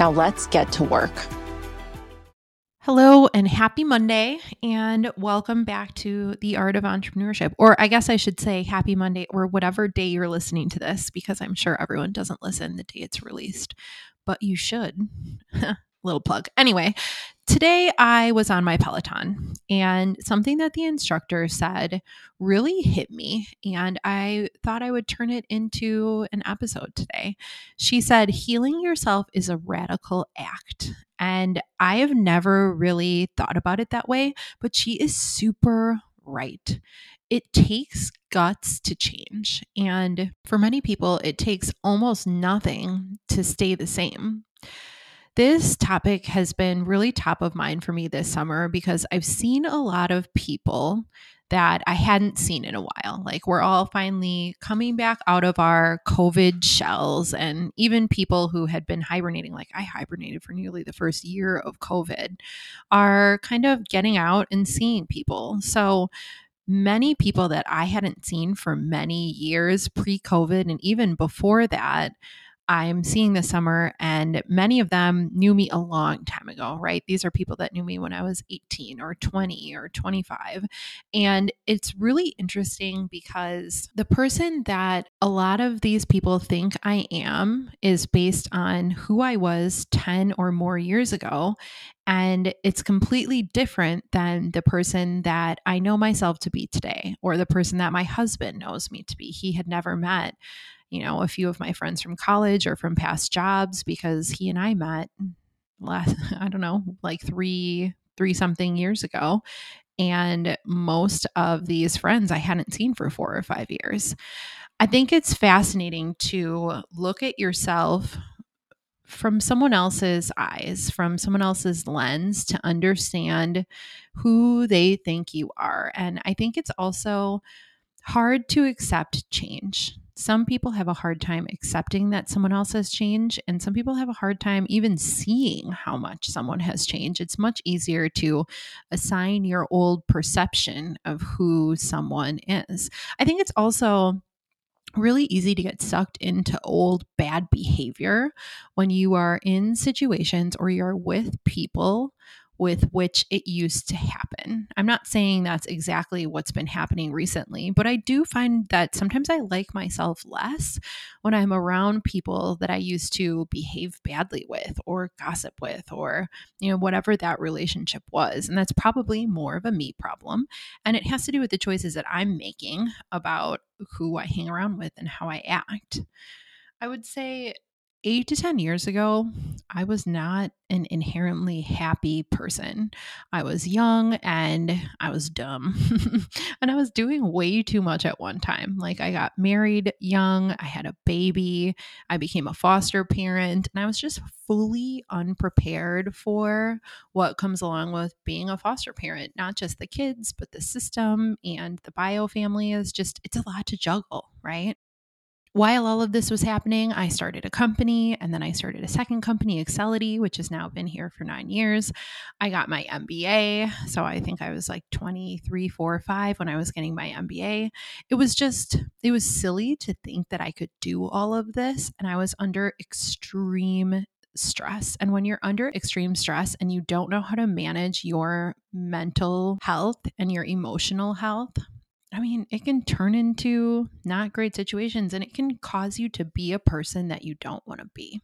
Now let's get to work. Hello and happy Monday, and welcome back to The Art of Entrepreneurship, or I guess I should say happy Monday or whatever day you're listening to this, because I'm sure everyone doesn't listen the day it's released, but you should. Little plug. Anyway, today I was on my Peloton, and something that the instructor said really hit me, and I thought I would turn it into an episode today. She said, healing yourself is a radical act. And I have never really thought about it that way, but she is super right. It takes guts to change. And for many people, it takes almost nothing to stay the same. This topic has been really top of mind for me this summer because I've seen a lot of people that I hadn't seen in a while. Like, we're all finally coming back out of our COVID shells, and even people who had been hibernating, like I hibernated for nearly the first year of COVID, are kind of getting out and seeing people. So many people that I hadn't seen for many years pre-COVID and even before that, I'm seeing this summer, and many of them knew me a long time ago, right? These are people that knew me when I was 18 or 20 or 25. And it's really interesting because the person that a lot of these people think I am is based on who I was 10 or more years ago. And it's completely different than the person that I know myself to be today, or the person that my husband knows me to be. He had never met, you know, a few of my friends from college or from past jobs, because he and I met last, I don't know, like three something years ago. And most of these friends I hadn't seen for 4 or 5 years. I think it's fascinating to look at yourself from someone else's eyes, from someone else's lens, to understand who they think you are. And I think it's also hard to accept change. Some people have a hard time accepting that someone else has changed, and some people have a hard time even seeing how much someone has changed. It's much easier to assign your old perception of who someone is. I think it's also really easy to get sucked into old bad behavior when you are in situations or you're with people with which it used to happen. I'm not saying that's exactly what's been happening recently, but I do find that sometimes I like myself less when I'm around people that I used to behave badly with or gossip with, or, you know, whatever that relationship was. And that's probably more of a me problem. And it has to do with the choices that I'm making about who I hang around with and how I act. I would say 8 to 10 years ago, I was not an inherently happy person. I was young and I was dumb and I was doing way too much at one time. Like, I got married young, I had a baby, I became a foster parent, and I was just fully unprepared for what comes along with being a foster parent. Not just the kids, but the system and the bio family is just, it's a lot to juggle, right? While all of this was happening, I started a company, and then I started a second company, Accelity, which has now been here for 9 years. I got my MBA, so I think I was like 23, 4, 5 when I was getting my MBA. It was silly to think that I could do all of this, and I was under extreme stress. And when you're under extreme stress and you don't know how to manage your mental health and your emotional health, I mean, it can turn into not great situations, and it can cause you to be a person that you don't want to be.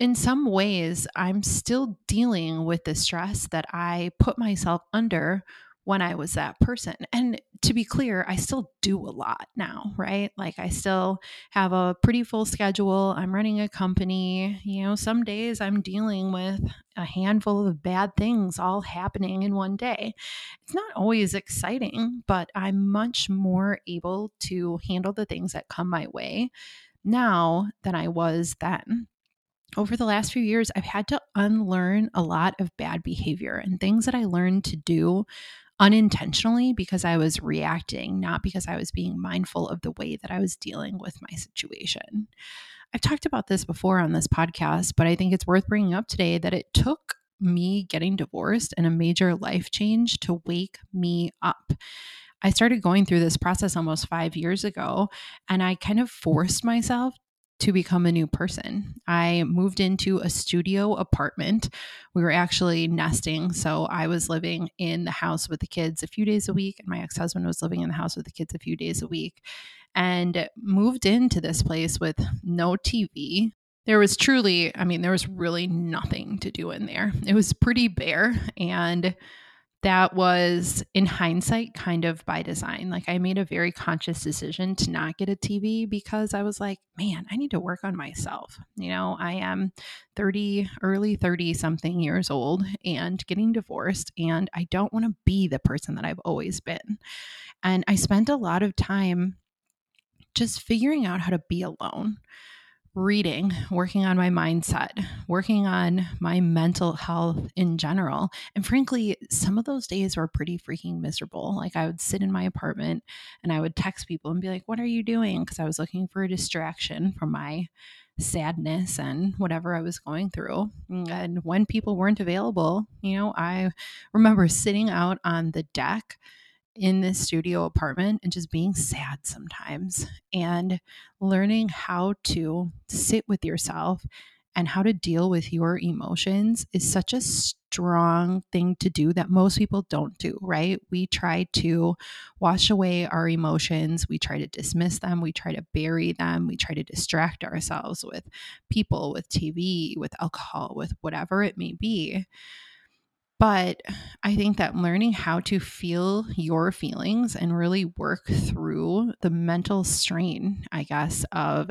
In some ways, I'm still dealing with the stress that I put myself under when I was that person. And to be clear, I still do a lot now, right? Like, I still have a pretty full schedule. I'm running a company. You know, some days I'm dealing with a handful of bad things all happening in one day. It's not always exciting, but I'm much more able to handle the things that come my way now than I was then. over the last few years, I've had to unlearn a lot of bad behavior and things that I learned to do unintentionally because I was reacting, not because I was being mindful of the way that I was dealing with my situation. I've talked about this before on this podcast, but I think it's worth bringing up today that it took me getting divorced and a major life change to wake me up. I started going through this process almost 5 years ago, and I kind of forced myself to become a new person. I moved into a studio apartment. We were actually nesting, so I was living in the house with the kids a few days a week, and my ex-husband was living in the house with the kids a few days a week, and moved into this place with no TV. There was truly, I mean, there was really nothing to do in there. It was pretty bare, and that was, in hindsight, kind of by design. Like, I made a very conscious decision to not get a TV because I was like, man, I need to work on myself. You know, I am 30, early 30 something years old and getting divorced, and I don't want to be the person that I've always been. And I spent a lot of time just figuring out how to be alone. Reading, working on my mindset, working on my mental health in general. And frankly, some of those days were pretty freaking miserable. Like, I would sit in my apartment and I would text people and be like, what are you doing? Because I was looking for a distraction from my sadness and whatever I was going through. And when people weren't available, you know, I remember sitting out on the deck in this studio apartment and just being sad sometimes, and learning how to sit with yourself and how to deal with your emotions is such a strong thing to do that most people don't do, right? We try to wash away our emotions. We try to dismiss them. We try to bury them. We try to distract ourselves with people, with TV, with alcohol, with whatever it may be. But I think that learning how to feel your feelings and really work through the mental strain, I guess, of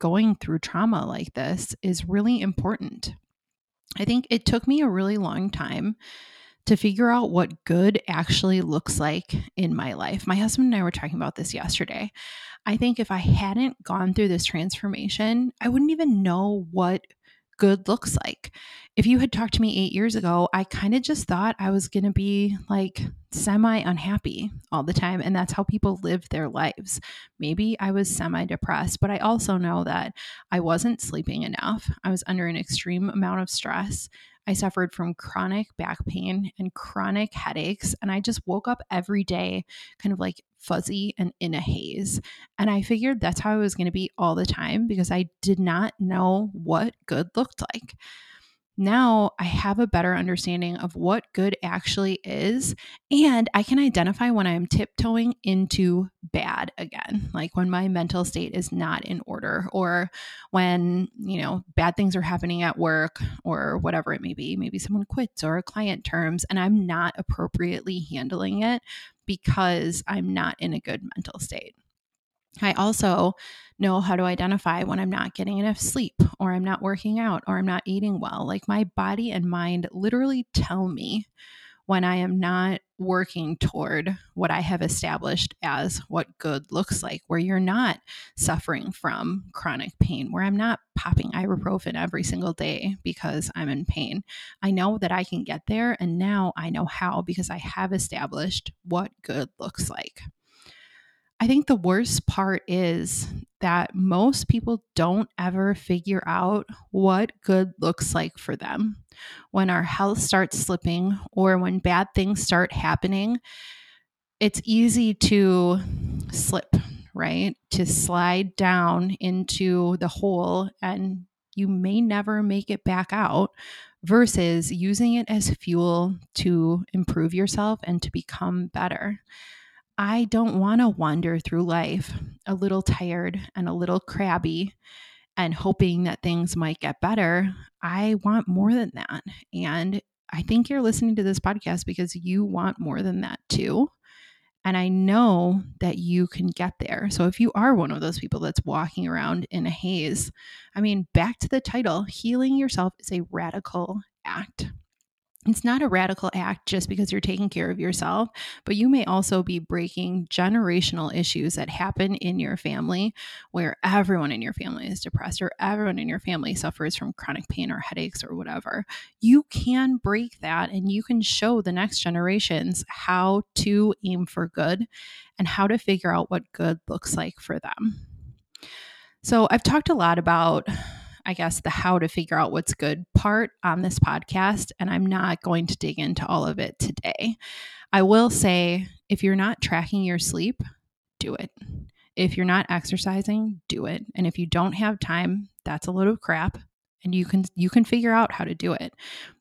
going through trauma like this is really important. I think it took me a really long time to figure out what good actually looks like in my life. My husband and I were talking about this yesterday. I think if I hadn't gone through this transformation, I wouldn't even know what good looks like. If you had talked to me 8 years ago, I kind of just thought I was going to be like semi-unhappy all the time. And that's how people live their lives. Maybe I was semi-depressed, but I also know that I wasn't sleeping enough. I was under an extreme amount of stress. I suffered from chronic back pain and chronic headaches. And I just woke up every day kind of like fuzzy and in a haze. And I figured that's how I was going to be all the time because I did not know what good looked like. Now I have a better understanding of what good actually is, and I can identify when I'm tiptoeing into bad again, like when my mental state is not in order, or when, you know, bad things are happening at work or whatever it may be. Maybe someone quits or a client terms and I'm not appropriately handling it because I'm not in a good mental state. I also know how to identify when I'm not getting enough sleep, or I'm not working out, or I'm not eating well. Like, my body and mind literally tell me when I am not working toward what I have established as what good looks like, where you're not suffering from chronic pain, where I'm not popping ibuprofen every single day because I'm in pain. I know that I can get there, and now I know how because I have established what good looks like. I think the worst part is that most people don't ever figure out what good looks like for them. When our health starts slipping or when bad things start happening, it's easy to slip, right? To slide down into the hole, and you may never make it back out, versus using it as fuel to improve yourself and to become better. I don't want to wander through life a little tired and a little crabby and hoping that things might get better. I want more than that. And I think you're listening to this podcast because you want more than that too. And I know that you can get there. So if you are one of those people that's walking around in a haze, I mean, back to the title, healing yourself is a radical act. It's not a radical act just because you're taking care of yourself, but you may also be breaking generational issues that happen in your family where everyone in your family is depressed or everyone in your family suffers from chronic pain or headaches or whatever. You can break that and you can show the next generations how to aim for good and how to figure out what good looks like for them. So I've talked a lot about, I guess, the how to figure out what's good part on this podcast, and I'm not going to dig into all of it today. I will say, if you're not tracking your sleep, do it. If you're not exercising, do it. And if you don't have time, that's a load of crap, and you can figure out how to do it.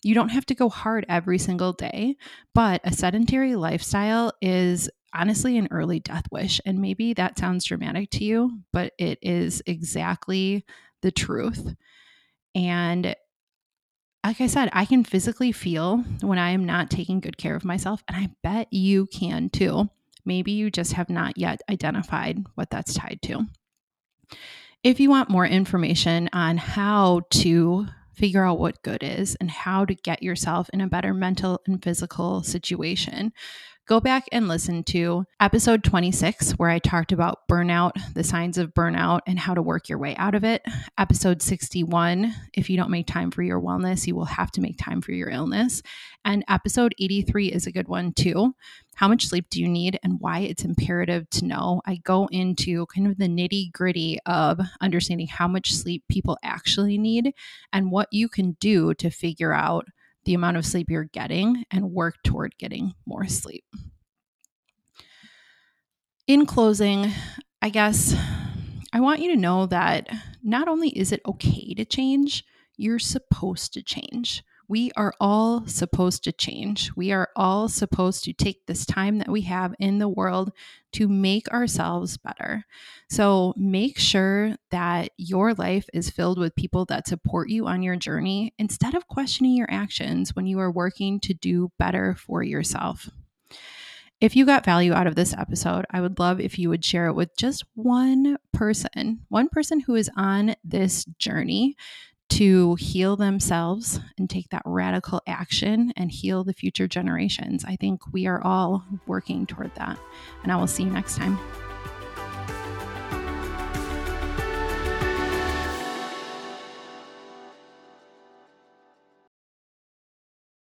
You don't have to go hard every single day, but a sedentary lifestyle is honestly an early death wish, and maybe that sounds dramatic to you, but it is exactly the truth. And like I said, I can physically feel when I am not taking good care of myself, and I bet you can too. Maybe you just have not yet identified what that's tied to. If you want more information on how to figure out what good is and how to get yourself in a better mental and physical situation, go back and listen to episode 26, where I talked about burnout, the signs of burnout, and how to work your way out of it. Episode 61, if you don't make time for your wellness, you will have to make time for your illness. And episode 83 is a good one too. How much sleep do you need and why it's imperative to know? I go into kind of the nitty-gritty of understanding how much sleep people actually need and what you can do to figure out the amount of sleep you're getting and work toward getting more sleep. In closing, I guess I want you to know that not only is it okay to change, you're supposed to change. We are all supposed to change. We are all supposed to take this time that we have in the world to make ourselves better. So make sure that your life is filled with people that support you on your journey instead of questioning your actions when you are working to do better for yourself. If you got value out of this episode, I would love if you would share it with just one person who is on this journey to heal themselves and take that radical action and heal the future generations. I think we are all working toward that. And I will see you next time.